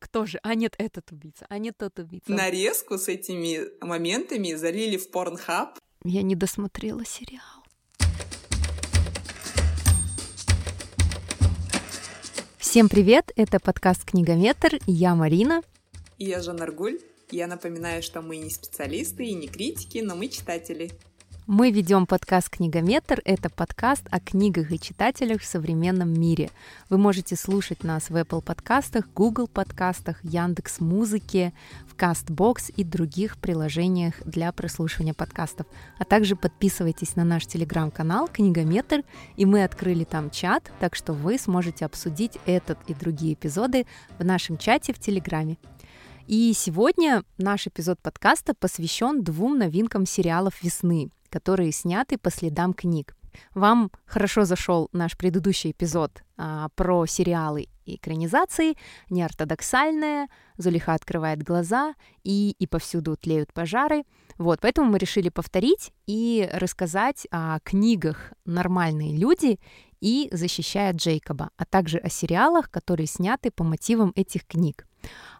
кто же? А нет, этот убийца, а нет, тот убийца. Нарезку с этими моментами залили в Pornhub. Я не досмотрела сериал. Всем привет, это подкаст «Книгометр», я Марина. И я Жанна Аргуль. Я напоминаю, что мы не специалисты и не критики, но мы читатели. Мы ведем подкаст «Книгометр». Это подкаст о книгах и читателях в современном мире. Вы можете слушать нас в Apple подкастах, Google подкастах, Яндекс.Музыке, в CastBox и других приложениях для прослушивания подкастов. А также подписывайтесь на наш телеграм-канал «Книгометр», и мы открыли там чат, так что вы сможете обсудить этот и другие эпизоды в нашем чате в Телеграме. И сегодня наш эпизод подкаста посвящен двум новинкам сериалов весны, которые сняты по следам книг. Вам хорошо зашел наш предыдущий эпизод про сериалы и экранизации, неортодоксальная, Зулиха открывает глаза и повсюду тлеют пожары. Вот, поэтому мы решили повторить и рассказать о книгах «Нормальные люди» и «Защищая Джейкоба», а также о сериалах, которые сняты по мотивам этих книг.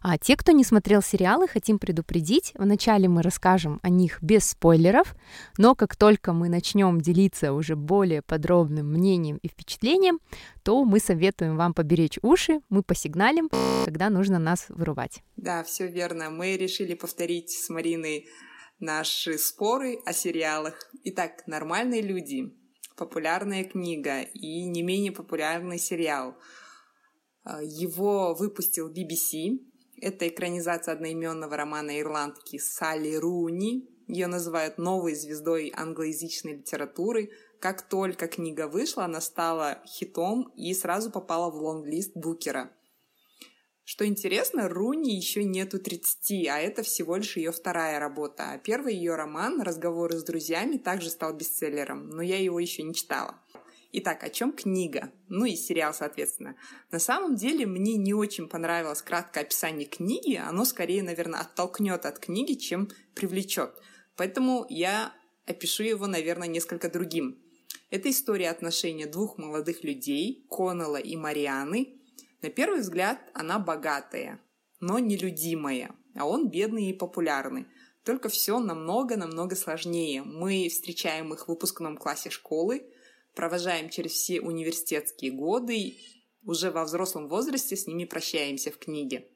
А те, кто не смотрел сериалы, хотим предупредить. Вначале мы расскажем о них без спойлеров, но как только мы начнем делиться уже более подробным мнением и впечатлением, то мы советуем вам поберечь уши, мы посигналим, когда нужно нас вырубать. Да, все верно. Мы решили повторить с Мариной наши споры о сериалах. Итак, «Нормальные люди», популярная книга и не менее популярный сериал. Его выпустил BBC. Это экранизация одноименного романа ирландки Салли Руни. Ее называют новой звездой англоязычной литературы. Как только книга вышла, она стала хитом и сразу попала в лонглист Букера. Что интересно, Руни еще нету 30, а это всего лишь ее вторая работа. А первый ее роман «Разговоры с друзьями» также стал бестселлером, но я его еще не читала. Итак, о чем книга? Ну и сериал, соответственно. На самом деле, мне не очень понравилось краткое описание книги. Оно скорее, наверное, оттолкнет от книги, чем привлечет. Поэтому я опишу его, наверное, несколько другим. Это история отношения двух молодых людей, Коннелла и Марианы. На первый взгляд, она богатая, но нелюдимая, а он бедный и популярный. Только все намного-намного сложнее. Мы встречаем их в выпускном классе школы, провожаем через все университетские годы, уже во взрослом возрасте с ними прощаемся в книге.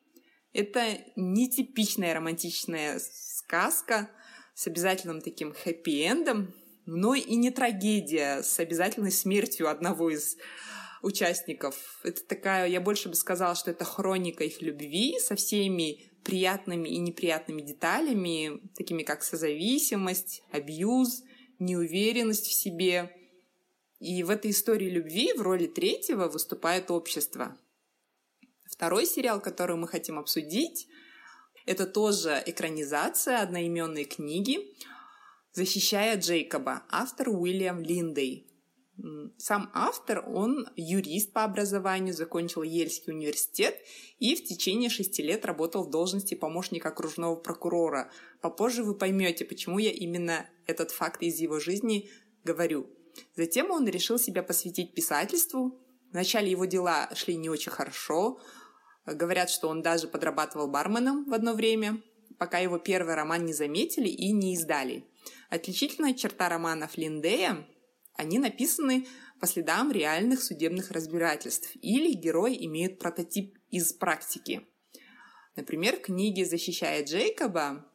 Это нетипичная романтичная сказка с обязательным таким хэппи-эндом, но и не трагедия с обязательной смертью одного из участников. Это такая, я больше бы сказала, что это хроника их любви со всеми приятными и неприятными деталями, такими как созависимость, абьюз, неуверенность в себе. И в этой истории любви в роли третьего выступает общество. Второй сериал, который мы хотим обсудить, это тоже экранизация одноименной книги «Защищая Джейкоба», автор Уильям Линдей. Сам автор, он юрист по образованию, закончил Йельский университет и в течение 6 лет работал в должности помощника окружного прокурора. Попозже вы поймете, почему я именно этот факт из его жизни говорю. Затем он решил себя посвятить писательству. Вначале его дела шли не очень хорошо. Говорят, что он даже подрабатывал барменом в одно время, пока его первый роман не заметили и не издали. Отличительная черта романов Линдея – они написаны по следам реальных судебных разбирательств или герои имеют прототип из практики. Например, в книге «Защищая Джейкоба»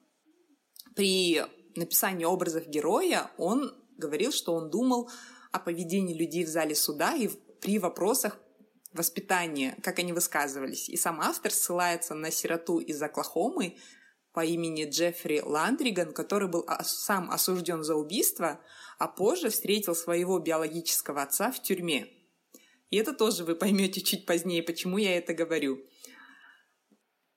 при написании образов героя он говорил, что он думал о поведении людей в зале суда и при вопросах воспитания, как они высказывались. И сам автор ссылается на сироту из Оклахомы по имени Джеффри Ландриган, который был сам осужден за убийство, а позже встретил своего биологического отца в тюрьме. И это тоже вы поймете чуть позднее, почему я это говорю.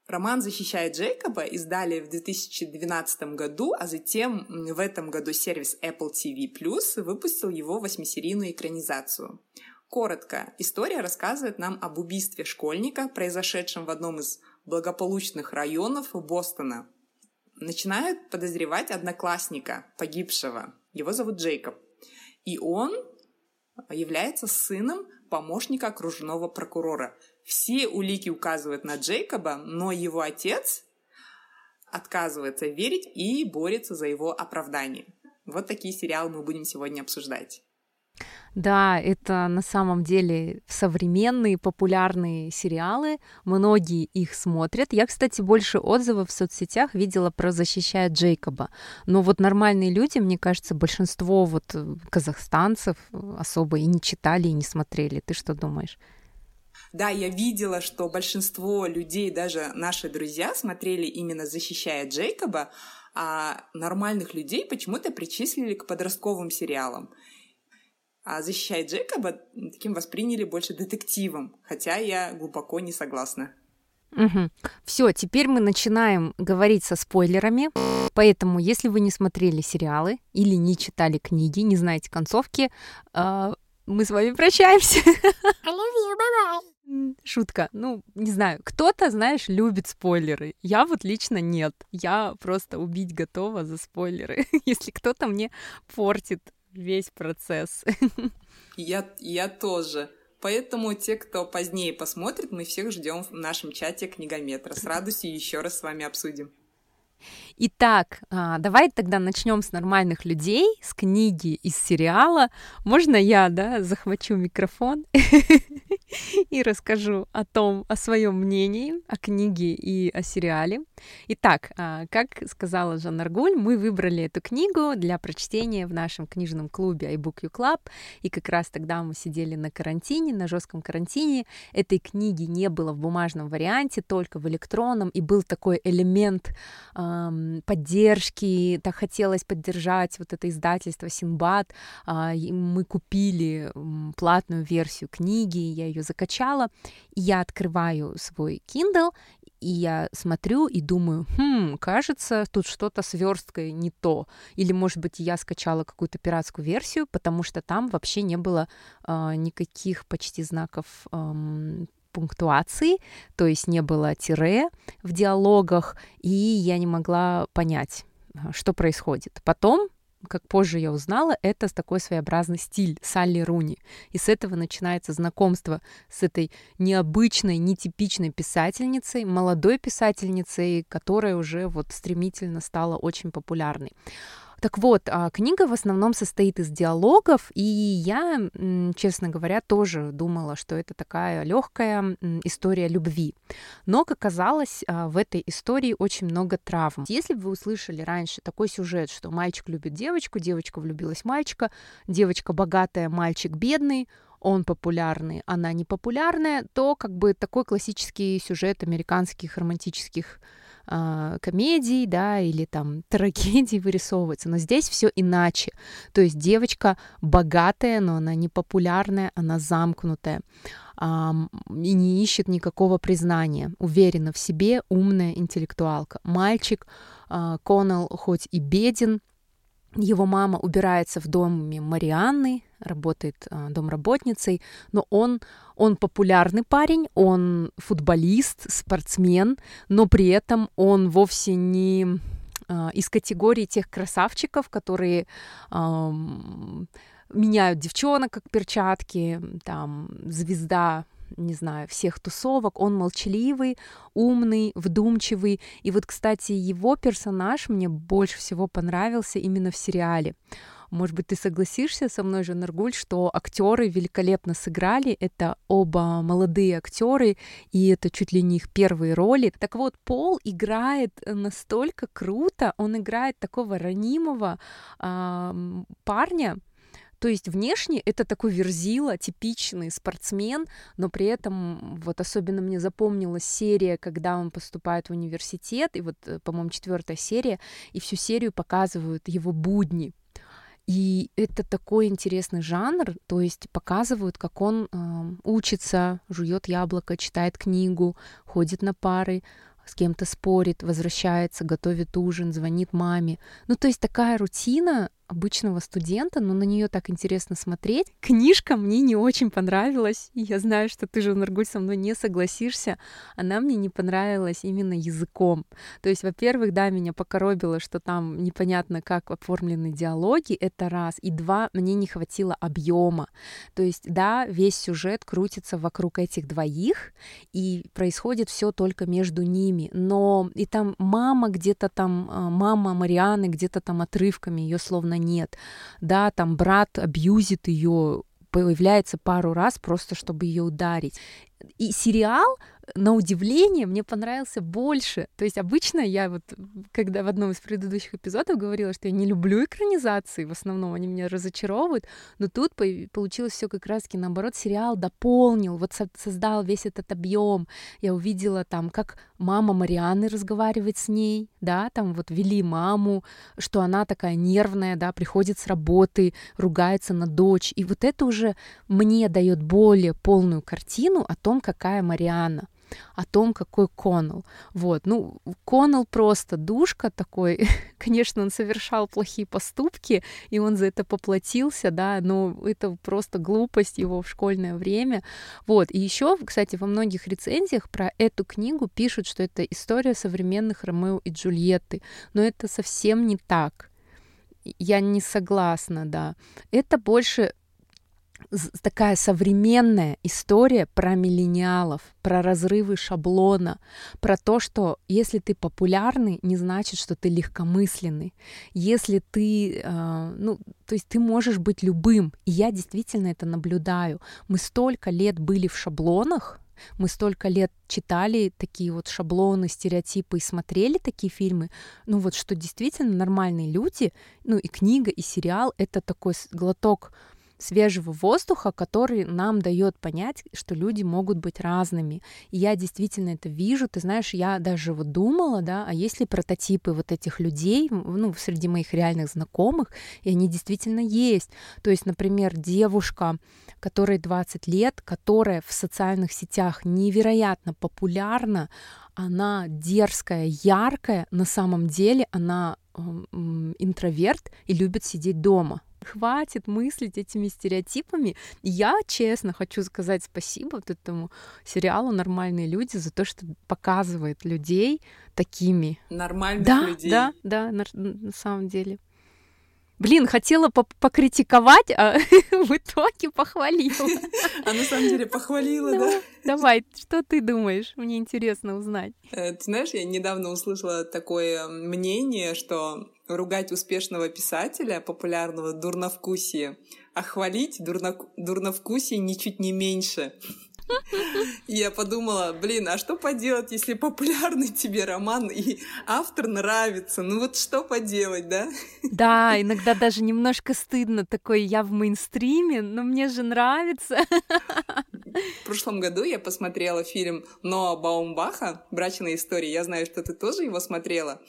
Роман «Защищая Джейкоба» издали в 2012 году, а затем в этом году сервис Apple TV Plus выпустил его 8-серийную экранизацию. Коротко, история рассказывает нам об убийстве школьника, произошедшем в одном из благополучных районов Бостона. Начинают подозревать одноклассника, погибшего. Его зовут Джейкоб. И он является сыном помощника окружного прокурора. Все улики указывают на Джейкоба, но его отец отказывается верить и борется за его оправдание. Вот такие сериалы мы будем сегодня обсуждать. Да, это на самом деле современные популярные сериалы, многие их смотрят. Я, кстати, больше отзывов в соцсетях видела про «Защищая Джейкоба». Но вот «Нормальные люди», мне кажется, большинство вот казахстанцев особо и не читали, и не смотрели. Ты что думаешь? Да, я видела, что большинство людей, даже наши друзья, смотрели именно «Защищая Джейкоба», а «Нормальных людей» почему-то причислили к подростковым сериалам. А «Защищая Джейкоба» таким восприняли больше детективом, хотя я глубоко не согласна. Угу. Все, теперь мы начинаем говорить со спойлерами, поэтому если вы не смотрели сериалы или не читали книги, не знаете концовки, мы с вами прощаемся. I love you, bye-bye. Шутка. Ну, не знаю, кто-то, знаешь, любит спойлеры. Я вот лично нет. Я просто убить готова за спойлеры, если кто-то мне портит весь процесс. Я тоже. Поэтому те, кто позднее посмотрит, мы всех ждем в нашем чате Книгометра. С радостью еще раз с вами обсудим. Итак, давай тогда начнем с «Нормальных людей», с книги, из сериала. Можно я, да, захвачу микрофон и расскажу о своем мнении о книге и о сериале. Итак, как сказала Жанаргуль, мы выбрали эту книгу для прочтения в нашем книжном клубе iBookU Club, и как раз тогда мы сидели на карантине, на жестком карантине. Этой книги не было в бумажном варианте, только в электронном, и был такой элемент поддержки, так хотелось поддержать вот это издательство «Синбад». Мы купили платную версию книги, я ее закачала, и я открываю свой Kindle, и я смотрю и думаю, кажется, тут что-то с версткой не то. Или, может быть, я скачала какую-то пиратскую версию, потому что там вообще не было никаких почти знаков пунктуации, то есть не было тире в диалогах, и я не могла понять, что происходит. Потом, как позже я узнала, это такой своеобразный стиль Салли Руни. И с этого начинается знакомство с этой необычной, нетипичной писательницей, молодой писательницей, которая уже вот стремительно стала очень популярной. Так вот, книга в основном состоит из диалогов, и я, честно говоря, тоже думала, что это такая легкая история любви. Но, как оказалось, в этой истории очень много травм. Если бы вы услышали раньше такой сюжет, что мальчик любит девочку, девочка влюбилась в мальчика, девочка богатая, мальчик бедный, он популярный, она непопулярная, то как бы такой классический сюжет американских романтических комедий, да, или там трагедий вырисовывается, но здесь все иначе. То есть девочка богатая, но она не популярная, она замкнутая и не ищет никакого признания, уверена в себе, умная интеллектуалка. Мальчик Коннелл хоть и беден, его мама убирается в доме Марианны, работает домработницей, но он популярный парень, он футболист, спортсмен, но при этом он вовсе не из категории тех красавчиков, которые меняют девчонок как перчатки, там, звезда, не знаю, всех тусовок. Он молчаливый, умный, вдумчивый. И вот, кстати, его персонаж мне больше всего понравился именно в сериале. Может быть, ты согласишься со мной, Жанаргуль, что актеры великолепно сыграли. Это оба молодые актеры, и это чуть ли не их первые роли. Так вот, Пол играет настолько круто, он играет такого ранимого парня. То есть внешне это такой верзила, типичный спортсмен, но при этом вот особенно мне запомнилась серия, когда он поступает в университет, и вот, по-моему, 4-я серия, и всю серию показывают его будни. И это такой интересный жанр, то есть показывают, как он учится, жует яблоко, читает книгу, ходит на пары, с кем-то спорит, возвращается, готовит ужин, звонит маме. Ну, то есть такая рутина, обычного студента, но на нее так интересно смотреть. Книжка мне не очень понравилась. Я знаю, что ты же, Нургуль, со мной не согласишься. Она мне не понравилась именно языком. То есть, во-первых, да, меня покоробило, что там непонятно, как оформлены диалоги, это раз. И два, мне не хватило объема. То есть, да, весь сюжет крутится вокруг этих двоих, и происходит все только между ними. Но и там мама где-то там, мама Марианы где-то там отрывками, ее словно нет. Да, там брат абьюзит ее, появляется пару раз просто, чтобы ее ударить. И сериал, на удивление, мне понравился больше. То есть обычно я вот, когда в одном из предыдущих эпизодов говорила, что я не люблю экранизации, в основном они меня разочаровывают, но тут получилось все как раз-таки наоборот. Сериал дополнил, вот создал весь этот объем. Я увидела там, как мама Марианны разговаривает с ней, да, там вот вели маму, что она такая нервная, да, приходит с работы, ругается на дочь. И вот это уже мне дает более полную картину о том, какая Марианна, о том, какой Коннелл. Вот, ну, Коннелл просто душка такой, конечно, он совершал плохие поступки, и он за это поплатился, да, но это просто глупость его в школьное время. Вот, и еще, кстати, во многих рецензиях про эту книгу пишут, что это история современных Ромео и Джульетты, но это совсем не так. Я не согласна, да. Это больше такая современная история про миллениалов, про разрывы шаблона, про то, что если ты популярный, не значит, что ты легкомысленный. Если ты, то есть ты можешь быть любым. И я действительно это наблюдаю. Мы столько лет были в шаблонах, мы столько лет читали такие вот шаблоны, стереотипы и смотрели такие фильмы, ну вот что действительно нормальные люди, ну и книга, и сериал — это такой глоток свежего воздуха, который нам дает понять, что люди могут быть разными. И я действительно это вижу. Ты знаешь, я даже вот думала, да, а есть ли прототипы вот этих людей, ну, среди моих реальных знакомых, и они действительно есть. То есть, например, девушка, которой 20 лет, которая в социальных сетях невероятно популярна, она дерзкая, яркая, на самом деле она интроверт и любит сидеть дома. Хватит мыслить этими стереотипами. Я, честно, хочу сказать спасибо вот этому сериалу «Нормальные люди» за то, что показывает людей такими. Нормальных людей. Да, на самом деле. Блин, хотела покритиковать, а в итоге похвалила. А на самом деле похвалила, да? Давай, что ты думаешь? Мне интересно узнать. Ты знаешь, я недавно услышала такое мнение, что ругать успешного писателя, популярного, дурновкусие, а хвалить дурновкусие ничуть не меньше. И я подумала, блин, а что поделать, если популярный тебе роман и автор нравится? Ну вот что поделать, да? Да, иногда даже немножко стыдно, такой я в мейнстриме, но мне же нравится. В прошлом году я посмотрела фильм Ноа Баумбаха «Брачная история». Я знаю, что ты тоже его смотрела.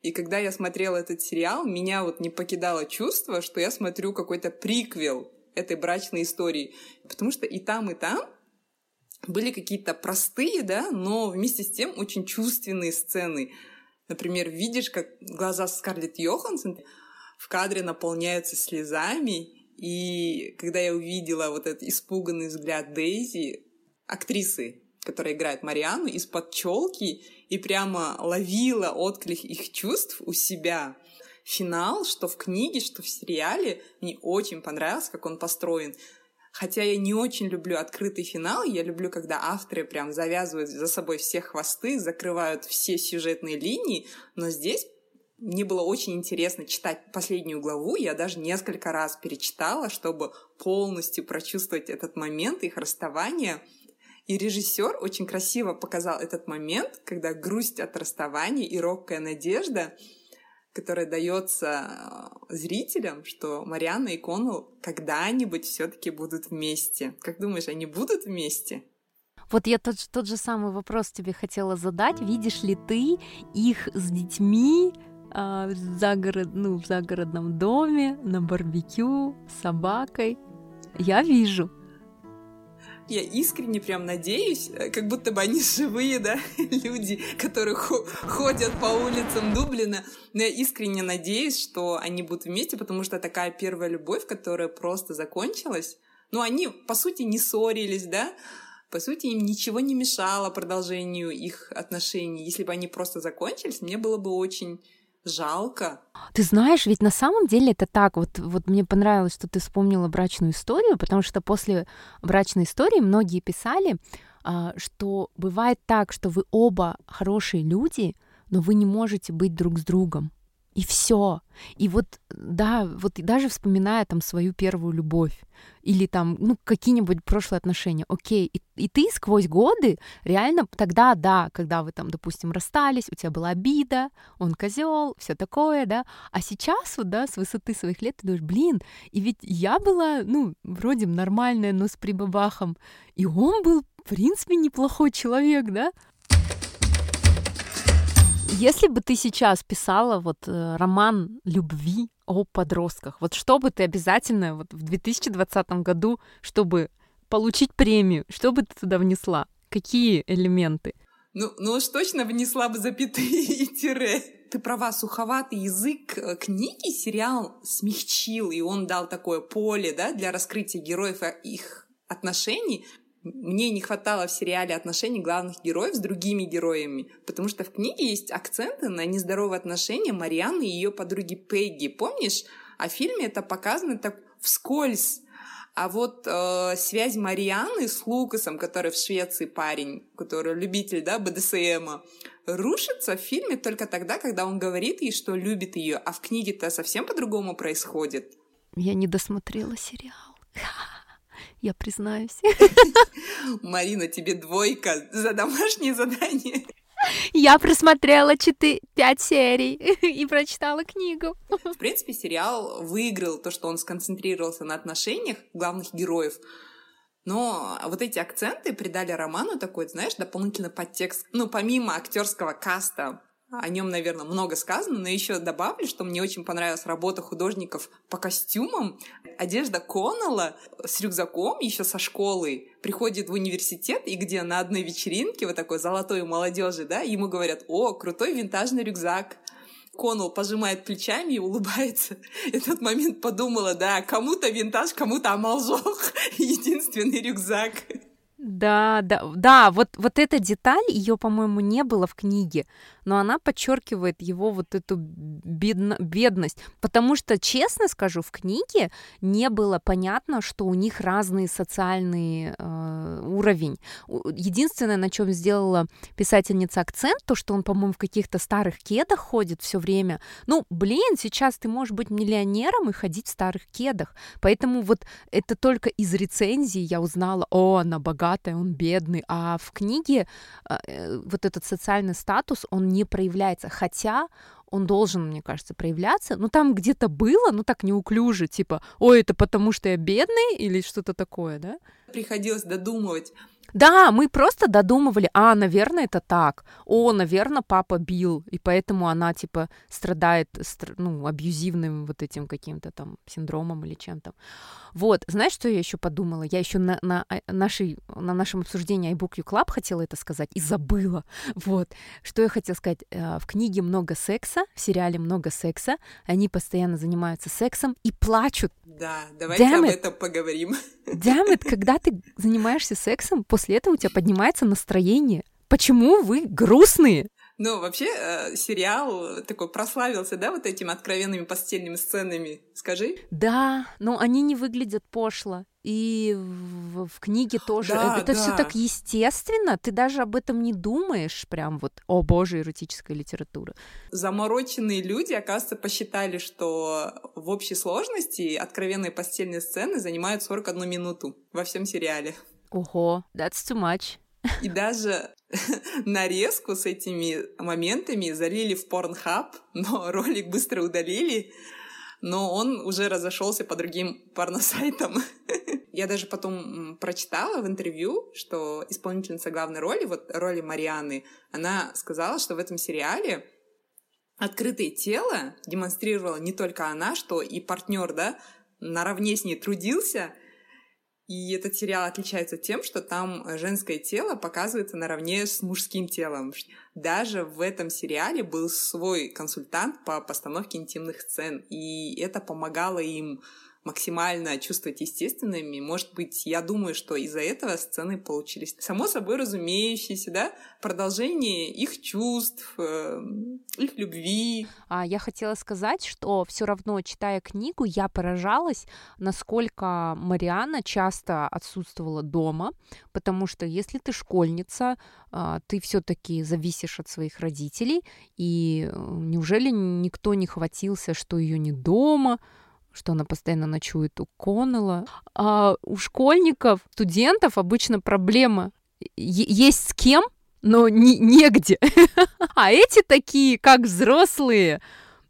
И когда я смотрела этот сериал, меня вот не покидало чувство, что я смотрю какой-то приквел этой брачной истории. Потому что и там были какие-то простые, да, но вместе с тем очень чувственные сцены. Например, видишь, как глаза Скарлетт Йоханссон в кадре наполняются слезами, и когда я увидела вот этот испуганный взгляд Дейзи, актрисы, которая играет Марианну, из-под челки, и прямо ловила отклик их чувств у себя. Финал, что в книге, что в сериале, мне очень понравился, как он построен. Хотя я не очень люблю открытый финал, я люблю, когда авторы прям завязывают за собой все хвосты, закрывают все сюжетные линии, но здесь мне было очень интересно читать последнюю главу, я даже несколько раз перечитала, чтобы полностью прочувствовать этот момент их расставания. И режиссер очень красиво показал этот момент, когда грусть от расставания и робкая надежда, которая дается зрителям, что Марианна и Коннелл когда-нибудь все-таки будут вместе. Как думаешь, они будут вместе? Вот я тот же самый вопрос тебе хотела задать. Видишь ли ты их с детьми в загородном доме, на барбекю, с собакой? Я вижу. я искренне прям надеюсь, как будто бы они живые, да, люди, которые ходят по улицам Дублина, но я искренне надеюсь, что они будут вместе, потому что такая первая любовь, которая просто закончилась, ну, они, по сути, не ссорились, да, по сути, им ничего не мешало продолжению их отношений. Если бы они просто закончились, мне было бы очень жалко. Ты знаешь, ведь на самом деле это так. Вот мне понравилось, что ты вспомнила брачную историю, потому что после брачной истории многие писали, что бывает так, что вы оба хорошие люди, но вы не можете быть друг с другом. И все. И вот, да, вот даже вспоминая там свою первую любовь или там, ну, какие-нибудь прошлые отношения, окей, и ты сквозь годы реально тогда, да, когда вы там, допустим, расстались, у тебя была обида, он козел, все такое, да, а сейчас вот, да, с высоты своих лет ты думаешь, блин, и ведь я была, ну, вроде нормальная, но с прибабахом, и он был, в принципе, неплохой человек, да. Если бы ты сейчас писала вот роман любви о подростках, вот что бы ты обязательно вот в 2020 году, чтобы получить премию, что бы ты туда внесла? Какие элементы? Ну уж точно внесла бы запятые и тире. Ты права, суховатый язык книги сериал смягчил, и он дал такое поле, да, для раскрытия героев их отношений. Мне не хватало в сериале отношений главных героев с другими героями, потому что в книге есть акценты на нездоровые отношения Марианны и ее подруги Пегги. Помнишь, а в фильме это показано так вскользь. А вот связь Марианны с Лукасом, который в Швеции парень, который любитель, да, БДСМа, рушится в фильме только тогда, когда он говорит ей, что любит ее, а в книге-то совсем по-другому происходит. Я не досмотрела сериал. Я признаюсь. Марина, тебе 2 за домашнее задание. Я просмотрела 5 серий и прочитала книгу. В принципе, сериал выиграл то, что он сконцентрировался на отношениях главных героев. Но вот эти акценты придали роману такой, знаешь, дополнительный подтекст. Ну, помимо актерского каста, о нем, наверное, много сказано, но еще добавлю, что мне очень понравилась работа художников по костюмам. Одежда Коннелла с рюкзаком еще со школы приходит в университет, и где на одной вечеринке вот такой золотой молодежи, да, ему говорят: «О, крутой винтажный рюкзак». Коннелл пожимает плечами и улыбается. И в тот момент подумала, да, кому-то винтаж, кому-то амалжох, единственный рюкзак. Да, вот эта деталь, ее, по-моему, не было в книге, но она подчеркивает его вот эту бедность, потому что, честно скажу, в книге не было понятно, что у них разный социальный уровень. Единственное, на чем сделала писательница акцент, то, что он, по-моему, в каких-то старых кедах ходит все время. Ну, блин, сейчас ты можешь быть миллионером и ходить в старых кедах, поэтому вот это только из рецензии я узнала, о, она богатая, он бедный, а в книге вот этот социальный статус, он не проявляется, хотя он должен, мне кажется, проявляться, но там где-то было, но так неуклюже, типа, ой, это потому что я бедный или что-то такое, да? Приходилось додумывать. Да, мы просто додумывали, наверное, это так, наверное, папа бил, и поэтому она, типа, страдает, ну, абьюзивным вот этим каким-то там синдромом или чем-то. Вот, знаешь, что я еще подумала? Я еще на нашем обсуждении iBookU Club хотела это сказать и забыла, вот. Что я хотела сказать? В книге много секса, в сериале много секса, они постоянно занимаются сексом и плачут. Да, давайте об этом поговорим. Damn it, когда ты занимаешься сексом, после этого у тебя поднимается настроение. Почему вы грустные? Ну, вообще, сериал такой прославился, да, вот этими откровенными постельными сценами, скажи? Да, но они не выглядят пошло. И в книге тоже. Да, это все так естественно, ты даже об этом не думаешь, прям вот, о боже, эротическая литература. Замороченные люди, оказывается, посчитали, что в общей сложности откровенные постельные сцены занимают 41 минуту во всем сериале. Ого, that's too much. И даже нарезку с этими моментами залили в Pornhub, но ролик быстро удалили, но он уже разошелся по другим порносайтам. Я даже потом прочитала в интервью, что исполнительница главной роли, вот роли Марианны, она сказала, что в этом сериале открытое тело демонстрировала не только она, что и партнер, да, наравне с ней трудился. И этот сериал отличается тем, что там женское тело показывается наравне с мужским телом. Даже в этом сериале был свой консультант по постановке интимных сцен, и это помогало им максимально чувствовать естественными. Может быть, я думаю, что из-за этого сцены получились само собой разумеющиеся, да? Продолжение их чувств, их любви. Я хотела сказать, что все равно, читая книгу, я поражалась, насколько Марианна часто отсутствовала дома, потому что если ты школьница, ты все-таки зависишь от своих родителей, и неужели никто не хватился, что ее не дома, что она постоянно ночует у Коннелла. А у школьников, студентов обычно проблема есть с кем, но негде. А эти такие, как взрослые,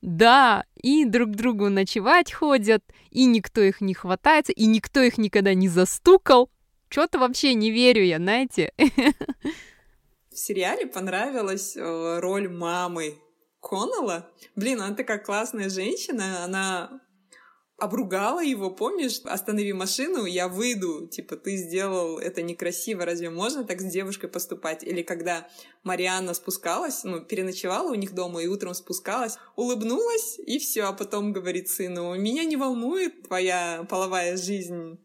да, и друг другу ночевать ходят, и никто их не хватается, и никто их никогда не застукал. Чё-то вообще не верю я, знаете. В сериале понравилась роль мамы Коннелла. Блин, она такая классная женщина, она... обругала его, помнишь? Останови машину, я выйду. Типа, ты сделал это некрасиво, разве можно так с девушкой поступать? Или когда Марианна спускалась, переночевала у них дома и утром спускалась, улыбнулась, и все, а потом говорит сыну: меня не волнует твоя половая жизнь.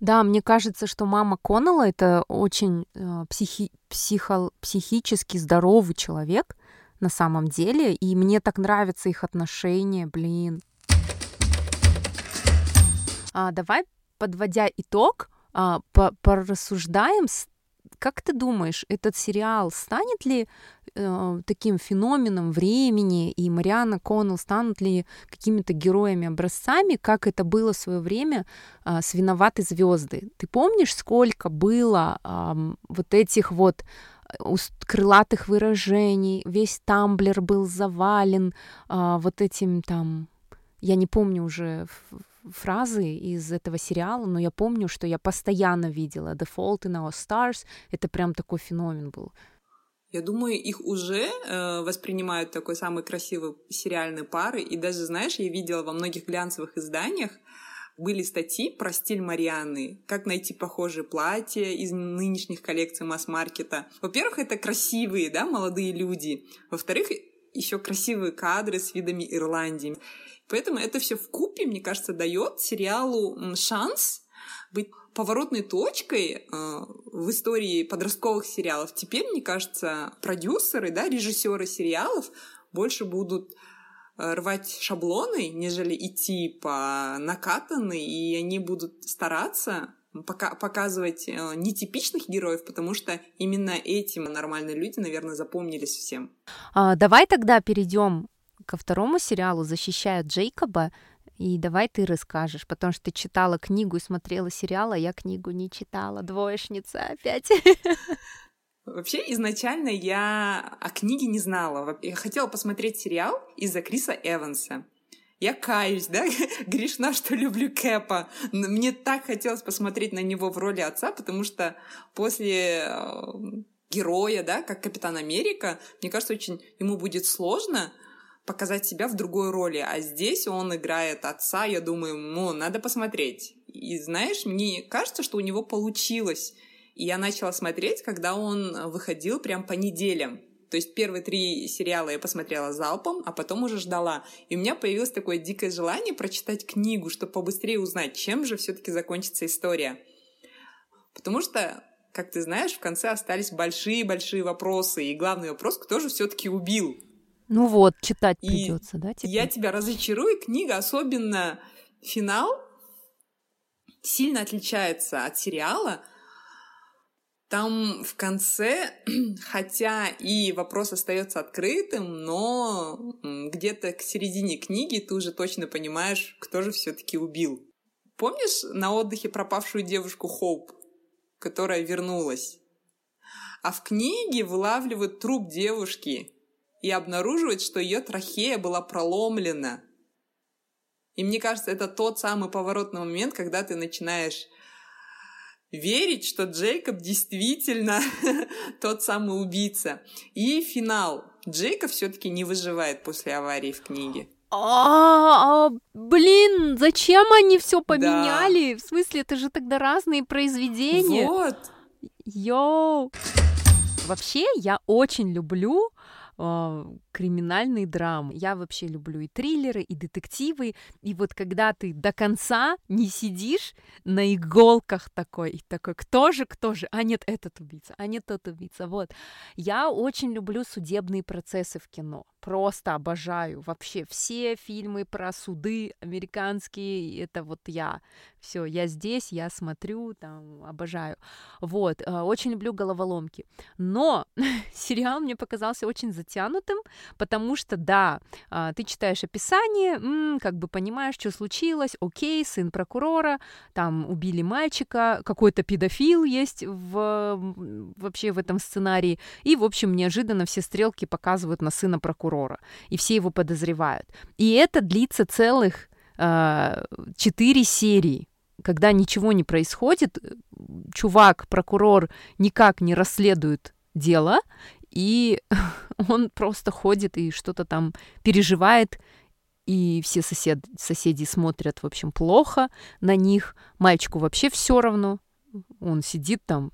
Да, мне кажется, что мама Коннелла — это очень психически здоровый человек на самом деле, и мне так нравятся их отношения, блин. Давай, подводя итог, порассуждаем, как ты думаешь, этот сериал станет ли таким феноменом времени, и Марианна Коннелл станут ли какими-то героями-образцами, как это было в свое время с «Виноваты звезды»? Ты помнишь, сколько было вот этих вот крылатых выражений? Весь Тамблер был завален вот этим там... Я не помню уже фразы из этого сериала, но я помню, что я постоянно видела «The Fault in Our Stars». Это прям такой феномен был. Я думаю, их уже воспринимают такой самой красивой сериальной парой. И даже, знаешь, я видела во многих глянцевых изданиях были статьи про стиль Марианны, как найти похожие платья из нынешних коллекций масс-маркета. Во-первых, это красивые, да, молодые люди. Во-вторых, еще красивые кадры с видами Ирландии. Поэтому это все вкупе, мне кажется, дает сериалу шанс быть поворотной точкой в истории подростковых сериалов. Теперь, мне кажется, продюсеры, да, режиссеры сериалов больше будут рвать шаблоны, нежели идти по накатанной, и они будут стараться показывать нетипичных героев, потому что именно этим нормальные люди, наверное, запомнились всем. Давай тогда перейдем ко второму сериалу «Защищая Джейкоба», и давай ты расскажешь, потому что ты читала книгу и смотрела сериал, а я книгу не читала, двоечница опять. Вообще, изначально я о книге не знала. Я хотела посмотреть сериал из-за Криса Эванса. Я каюсь, да, грешна, что люблю Кэпа. Мне так хотелось посмотреть на него в роли отца, потому что после героя, да, как Капитан Америка, мне кажется, очень ему будет сложно показать себя в другой роли. А здесь он играет отца, я думаю, надо посмотреть. И знаешь, мне кажется, что у него получилось. И я начала смотреть, когда он выходил прям по неделям. То есть первые 3 сериала я посмотрела залпом, а потом уже ждала. И у меня появилось такое дикое желание прочитать книгу, чтобы побыстрее узнать, чем же все-таки закончится история. Потому что, как ты знаешь, в конце остались большие-большие вопросы. И главный вопрос, кто же все-таки убил? Ну вот, читать придется, да? Теперь? Я тебя разочарую, книга, особенно финал, сильно отличается от сериала. Там в конце, хотя и вопрос остается открытым, но где-то к середине книги ты уже точно понимаешь, кто же все-таки убил. Помнишь на отдыхе пропавшую девушку Хоуп, которая вернулась? А в книге вылавливают труп девушки и обнаруживают, что ее трахея была проломлена. И мне кажется, это тот самый поворотный момент, когда ты начинаешь верить, что Джейкоб действительно тот самый убийца. И финал. Джейкоб все-таки не выживает после аварии в книге. Блин, зачем они все поменяли? Да. В смысле, это же тогда разные произведения. Вот. Йоу. Вообще, я очень люблю криминальные драмы. Я вообще люблю и триллеры, и детективы. И вот когда ты до конца не сидишь на иголках такой, кто же? А нет, этот убийца, а нет, тот убийца. Вот. Я очень люблю судебные процессы в кино. Просто обожаю вообще все фильмы про суды американские. Это вот я. Все, я здесь, я смотрю, там, обожаю. Вот. Очень люблю головоломки. Но сериал мне показался очень затянутым, потому что, да, ты читаешь описание, как бы понимаешь, что случилось, окей, сын прокурора, там убили мальчика, какой-то педофил есть вообще в этом сценарии, и, в общем, неожиданно все стрелки показывают на сына прокурора, и все его подозревают. И это длится целых 4 серии, когда ничего не происходит, чувак, прокурор, никак не расследует дело, и он просто ходит и что-то там переживает, и все соседи смотрят, в общем, плохо на них. Мальчику вообще все равно. Он сидит там,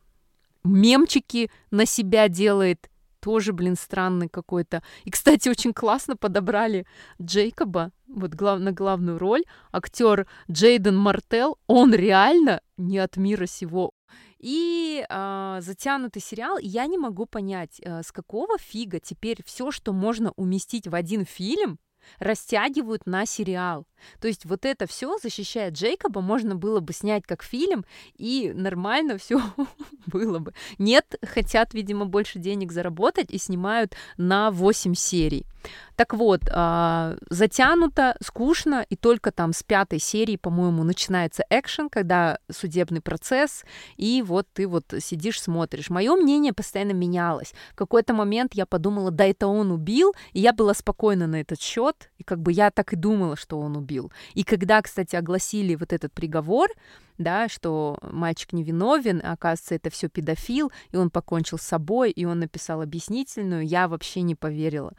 мемчики на себя делает. Тоже, блин, странный какой-то. И, кстати, очень классно подобрали Джейкоба, вот на главную роль. Актер Джейден Мартелл, он реально не от мира сего. И затянутый сериал, я не могу понять, с какого фига теперь все, что можно уместить в один фильм, растягивают на сериал. То есть вот это все, защищая Джейкоба, можно было бы снять как фильм, и нормально все было бы. Нет, хотят, видимо, больше денег заработать и снимают на 8 серий. Так вот, затянуто, скучно, и только там с 5 серии, по-моему, начинается экшен, когда судебный процесс, и вот ты вот сидишь, смотришь. Мое мнение постоянно менялось. В какой-то момент я подумала, да, это он убил, и я была спокойна на этот счет, и как бы я так и думала, что он убил. И когда, кстати, огласили вот этот приговор, да, что мальчик невиновен, а оказывается, это все педофил, и он покончил с собой, и он написал объяснительную, я вообще не поверила.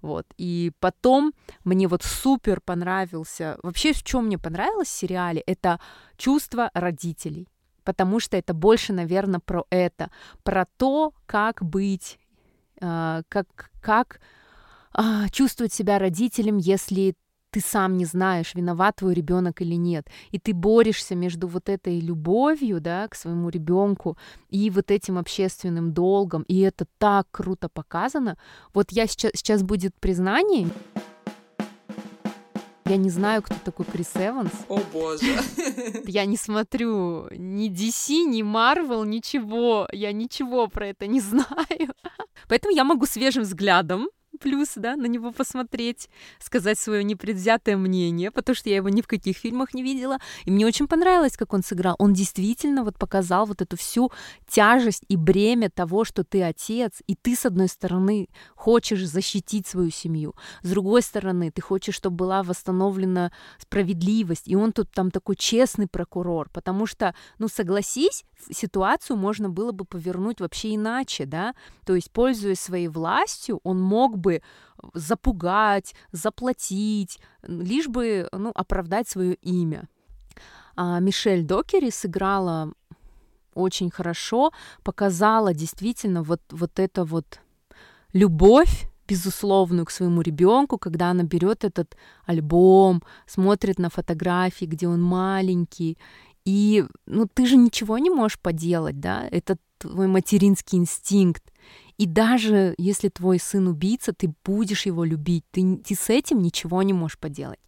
Вот. И потом мне вот супер понравился... Вообще, в чем мне понравилось в сериале, это чувство родителей, потому что это больше, наверное, про это, про то, как быть, как чувствовать себя родителем, если ты сам не знаешь, виноват твой ребенок или нет. И ты борешься между вот этой любовью, да, к своему ребенку и вот этим общественным долгом. И это так круто показано. Вот я сейчас будет признание. Я не знаю, кто такой Крис Эванс. О, боже. Я не смотрю ни DC, ни Marvel, ничего. Я ничего про это не знаю. Поэтому я могу свежим взглядом плюс, да, на него посмотреть, сказать свое непредвзятое мнение, потому что я его ни в каких фильмах не видела, и мне очень понравилось, как он сыграл. Он действительно вот показал вот эту всю тяжесть и бремя того, что ты отец, и ты, с одной стороны, хочешь защитить свою семью, с другой стороны, ты хочешь, чтобы была восстановлена справедливость, и он тут там такой честный прокурор, потому что, ну, согласись, ситуацию можно было бы повернуть вообще иначе, да, то есть, пользуясь своей властью, он мог бы запугать, заплатить, лишь бы, ну, оправдать свое имя. А Мишель Докери сыграла очень хорошо, показала действительно вот эту вот любовь безусловную к своему ребенку, когда она берет этот альбом, смотрит на фотографии, где он маленький, и, ну, ты же ничего не можешь поделать, да, это твой материнский инстинкт. И даже если твой сын убийца, ты будешь его любить, ты с этим ничего не можешь поделать.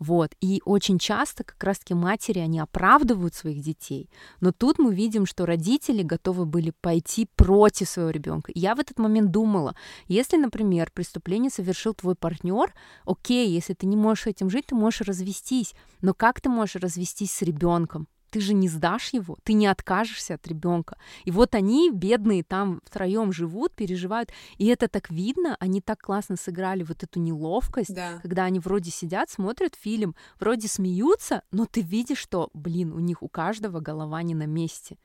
Вот. И очень часто как раз-таки матери, они оправдывают своих детей. Но тут мы видим, что родители готовы были пойти против своего ребенка. И я в этот момент думала, если, например, преступление совершил твой партнер, окей, если ты не можешь с этим жить, ты можешь развестись. Но как ты можешь развестись с ребенком? Ты же не сдашь его, ты не откажешься от ребенка. И вот они, бедные, там втроем живут, переживают. И это так видно, они так классно сыграли вот эту неловкость, да, когда они вроде сидят, смотрят фильм, вроде смеются, но ты видишь, что, блин, у них у каждого голова не на месте.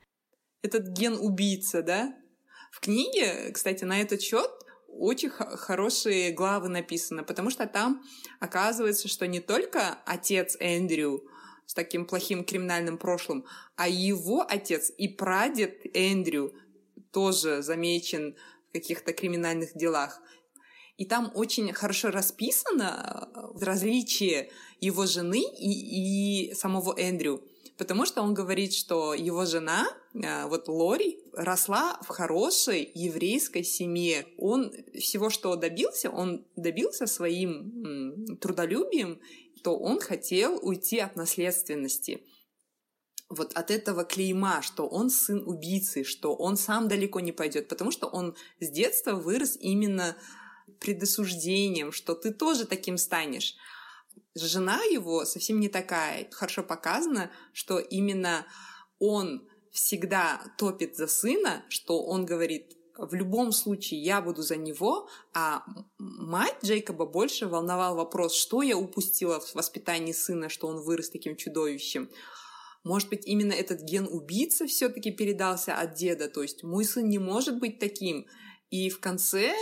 Этот ген убийца, да? В книге, кстати, на этот счет очень хорошие главы написаны, потому что там оказывается, что не только отец Эндрю с таким плохим криминальным прошлым, а его отец и прадед Эндрю тоже замечен в каких-то криминальных делах. И там очень хорошо расписано различие его жены и самого Эндрю, потому что он говорит, что его жена, вот Лори, росла в хорошей еврейской семье. Он всего, что добился, он добился своим трудолюбием, то он хотел уйти от наследственности. Вот от этого клейма, что он сын убийцы, что он сам далеко не пойдет, потому что он с детства вырос именно предосуждением, что ты тоже таким станешь. Жена его совсем не такая. Хорошо показано, что именно он всегда топит за сына, что он говорит, в любом случае я буду за него, а мать Джейкоба больше волновал вопрос, что я упустила в воспитании сына, что он вырос таким чудовищем. Может быть, именно этот ген убийца все-таки передался от деда, то есть мой сын не может быть таким. И в конце,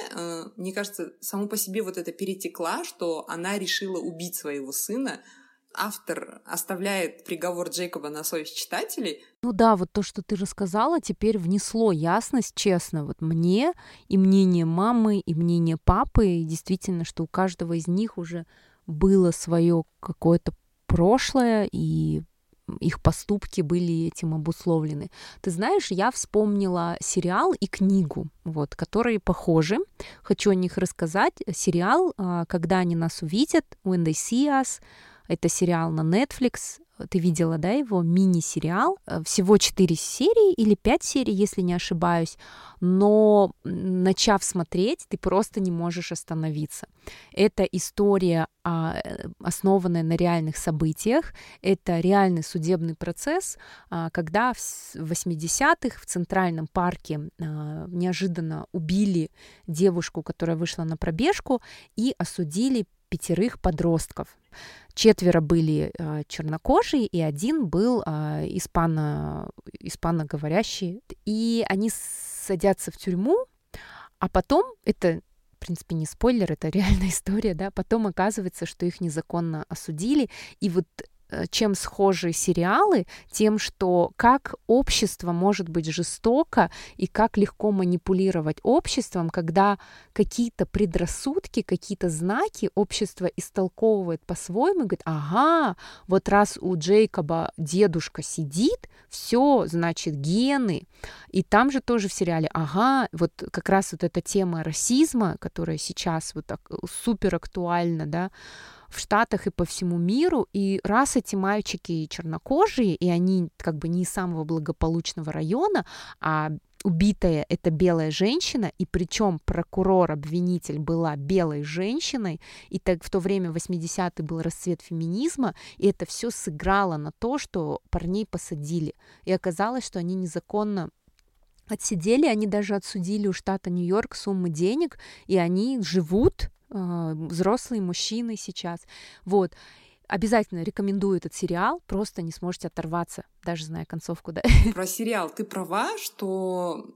мне кажется, само по себе вот это перетекла, что она решила убить своего сына. Автор оставляет приговор Джейкоба на совесть читателей. Ну да, вот то, что ты рассказала, теперь внесло ясность, честно, вот мне и мнение мамы, и мнение папы, и действительно, что у каждого из них уже было свое какое-то прошлое, и их поступки были этим обусловлены. Ты знаешь, я вспомнила сериал и книгу, вот, которые похожи. Хочу о них рассказать. Сериал «Когда они нас увидят», «When they see us». Это сериал на Netflix. Ты видела, да, его мини-сериал? Всего 4 серии или 5 серий, если не ошибаюсь. Но, начав смотреть, ты просто не можешь остановиться. Это история, основанная на реальных событиях. Это реальный судебный процесс, когда в 80-х в Центральном парке неожиданно убили девушку, которая вышла на пробежку, и осудили 5 подростков. 4 были чернокожие, и 1 был испаноговорящий. И они садятся в тюрьму, а потом, это, в принципе, не спойлер, это реальная история, да, потом оказывается, что их незаконно осудили. И вот чем схожи сериалы, тем, что как общество может быть жестоко и как легко манипулировать обществом, когда какие-то предрассудки, какие-то знаки общество истолковывает по-своему и говорит, ага, вот раз у Джейкоба дедушка сидит, все, значит, гены. И там же тоже в сериале, ага, вот как раз вот эта тема расизма, которая сейчас вот так супер актуальна, да, в Штатах и по всему миру, и раз эти мальчики чернокожие, и они как бы не из самого благополучного района, а убитая это белая женщина, и причем прокурор-обвинитель была белой женщиной, и так в то время 80-е был расцвет феминизма, и это все сыграло на то, что парней посадили, и оказалось, что они незаконно отсидели, они даже отсудили у штата Нью-Йорк суммы денег, и они живут, взрослые мужчины сейчас. Вот. Обязательно рекомендую этот сериал, просто не сможете оторваться, даже зная концовку, да. Про сериал ты права, что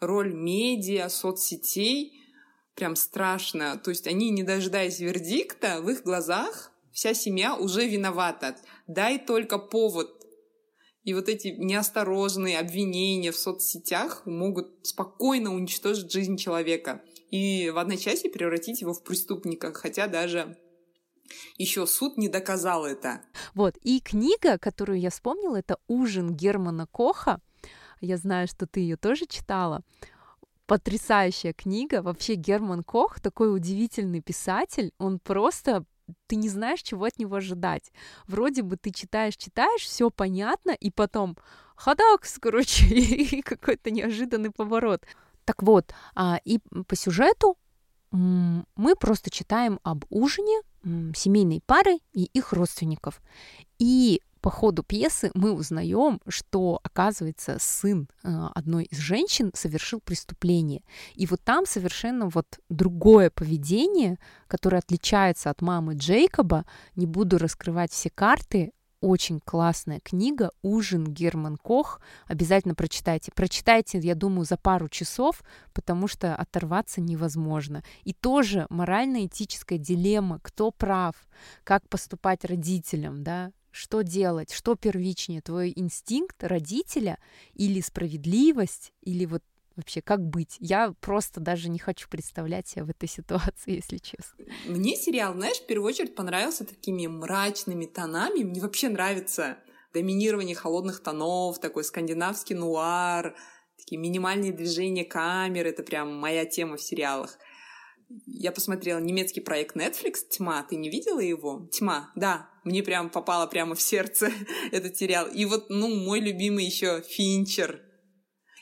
роль медиа, соцсетей прям страшно. То есть они, не дожидаясь вердикта, в их глазах вся семья уже виновата. Дай только повод. И вот эти неосторожные обвинения в соцсетях могут спокойно уничтожить жизнь человека и в одночасье превратить его в преступника, хотя даже еще суд не доказал это. Вот, и книга, которую я вспомнила, это «Ужин» Германа Коха. Я знаю, что ты ее тоже читала. Потрясающая книга. Вообще Герман Кох такой удивительный писатель. Он просто... Ты не знаешь, чего от него ожидать. Вроде бы ты читаешь, все понятно, и потом хадакс, короче, и какой-то неожиданный поворот. Так вот, и по сюжету мы просто читаем об ужине семейной пары и их родственников. И по ходу пьесы мы узнаем, что, оказывается, сын одной из женщин совершил преступление. И вот там совершенно вот другое поведение, которое отличается от мамы Джейкоба. Не буду раскрывать все карты, очень классная книга «Ужин» Герман Кох. Обязательно прочитайте. Прочитайте, я думаю, за пару часов, потому что оторваться невозможно. И тоже морально-этическая дилемма, кто прав, как поступать родителям, да? Что делать, что первичнее, твой инстинкт родителя или справедливость, или вот вообще как быть? Я просто даже не хочу представлять себя в этой ситуации, если честно. Мне сериал, знаешь, в первую очередь понравился такими мрачными тонами. Мне вообще нравится доминирование холодных тонов, такой скандинавский нуар, такие минимальные движения камер. Это прям моя тема в сериалах. Я посмотрела немецкий проект Netflix «Тьма». Ты не видела его? «Тьма», да. Мне прям попало прямо в сердце этот сериал. И вот, мой любимый еще Финчер.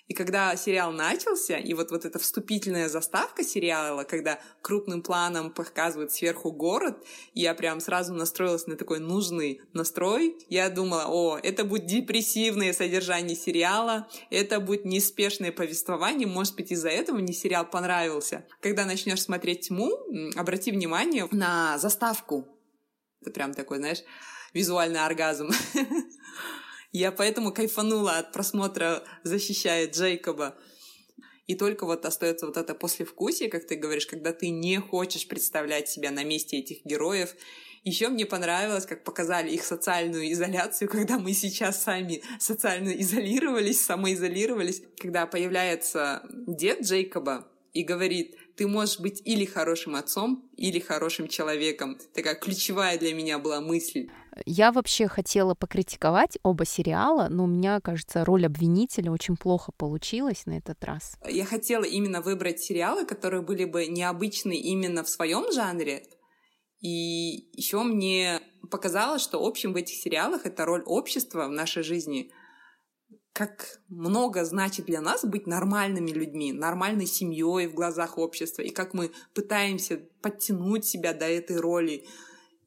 И когда сериал начался, и вот эта вступительная заставка сериала, когда крупным планом показывают сверху город, я прям сразу настроилась на такой нужный настрой. Я думала, это будет депрессивное содержание сериала, это будет неспешное повествование, может быть, из-за этого мне сериал понравился. Когда начнешь смотреть «Тьму», обрати внимание на заставку. Это прям такой, знаешь, визуальный оргазм. Я поэтому кайфанула от просмотра «Защищая Джейкоба». И только вот остается вот это послевкусие, как ты говоришь, когда ты не хочешь представлять себя на месте этих героев. Еще мне понравилось, как показали их социальную изоляцию, когда мы сейчас сами социально изолировались, самоизолировались. Когда появляется дед Джейкоба и говорит: «Ты можешь быть или хорошим отцом, или хорошим человеком». Такая ключевая для меня была мысль. Я вообще хотела покритиковать оба сериала, но у меня, кажется, роль обвинителя очень плохо получилась на этот раз. Я хотела именно выбрать сериалы, которые были бы необычны именно в своем жанре. И еще мне показалось, что общим в этих сериалах это роль общества в нашей жизни. Как много значит для нас быть нормальными людьми, нормальной семьей в глазах общества, и как мы пытаемся подтянуть себя до этой роли.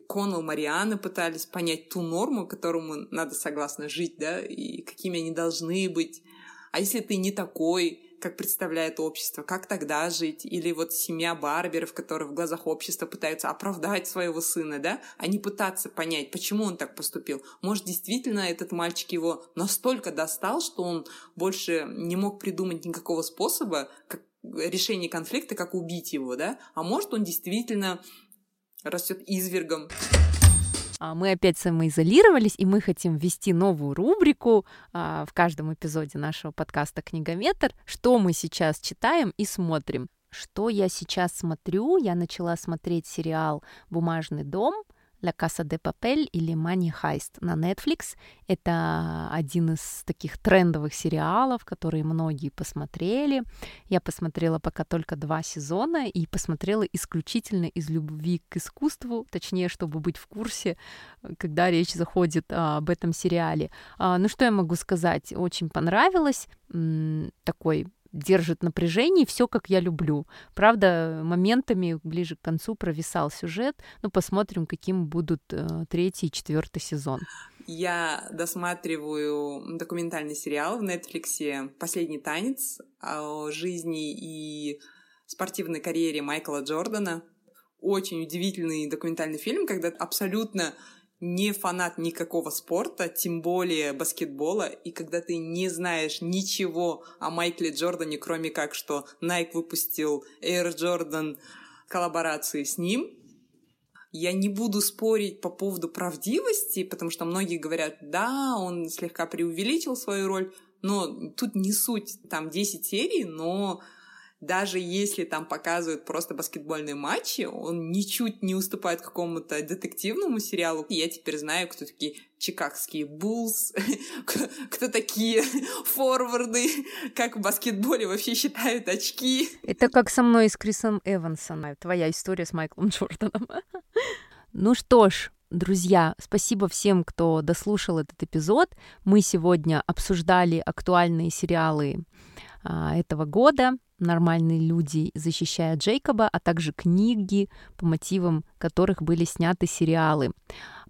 Коннелл, Марианна пытались понять ту норму, которому надо согласно жить, да, и какими они должны быть. А если ты не такой, как представляет общество, как тогда жить? Или вот семья Барберов, которые в глазах общества пытаются оправдать своего сына, да, а не пытаться понять, почему он так поступил. Может, действительно этот мальчик его настолько достал, что он больше не мог придумать никакого способа решения конфликта, как убить его, да? А может, он действительно растет извергом. Мы опять самоизолировались, и мы хотим ввести новую рубрику в каждом эпизоде нашего подкаста «Книгометр». Что мы сейчас читаем и смотрим? Что я сейчас смотрю? Я начала смотреть сериал «Бумажный дом», «La Casa de Papel» или «Money Heist» на Netflix. Это один из таких трендовых сериалов, которые многие посмотрели. Я посмотрела пока только 2 сезона и посмотрела исключительно из любви к искусству, точнее, чтобы быть в курсе, когда речь заходит об этом сериале. Ну что я могу сказать? Очень понравилось. Такой... держит напряжение, все как я люблю. Правда, моментами ближе к концу провисал сюжет, но посмотрим, каким будут 3 и 4 сезон. Я досматриваю документальный сериал в Netflix «Последний танец» о жизни и спортивной карьере Майкла Джордана. Очень удивительный документальный фильм, когда абсолютно не фанат никакого спорта, тем более баскетбола, и когда ты не знаешь ничего о Майкле Джордане, кроме как, что Nike выпустил Air Jordan коллаборацию с ним. Я не буду спорить по поводу правдивости, потому что многие говорят, да, он слегка преувеличил свою роль, но тут не суть, там 10 серий, но... Даже если там показывают просто баскетбольные матчи, он ничуть не уступает какому-то детективному сериалу. Я теперь знаю, кто такие чикагские Буллс, кто такие форварды, как в баскетболе вообще считают очки. Это как со мной и с Крисом Эвансом. Твоя история с Майклом Джорданом. Ну что ж, друзья, спасибо всем, кто дослушал этот эпизод. Мы сегодня обсуждали актуальные сериалы этого года. «Нормальные люди», «Защищая Джейкоба», а также книги, по мотивам которых были сняты сериалы.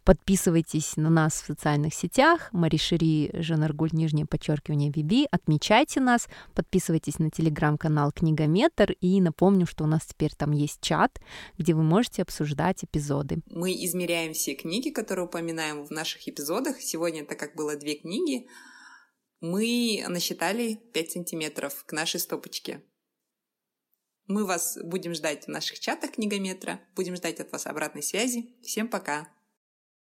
Подписывайтесь на нас в социальных сетях. Маришери, Жанаргуль, _BB. Отмечайте нас. Подписывайтесь на телеграм-канал Книгометр. И напомню, что у нас теперь там есть чат, где вы можете обсуждать эпизоды. Мы измеряем все книги, которые упоминаем в наших эпизодах. Сегодня, так как было 2 книги, мы насчитали 5 сантиметров к нашей стопочке. Мы вас будем ждать в наших чатах Книгометра. Будем ждать от вас обратной связи. Всем пока!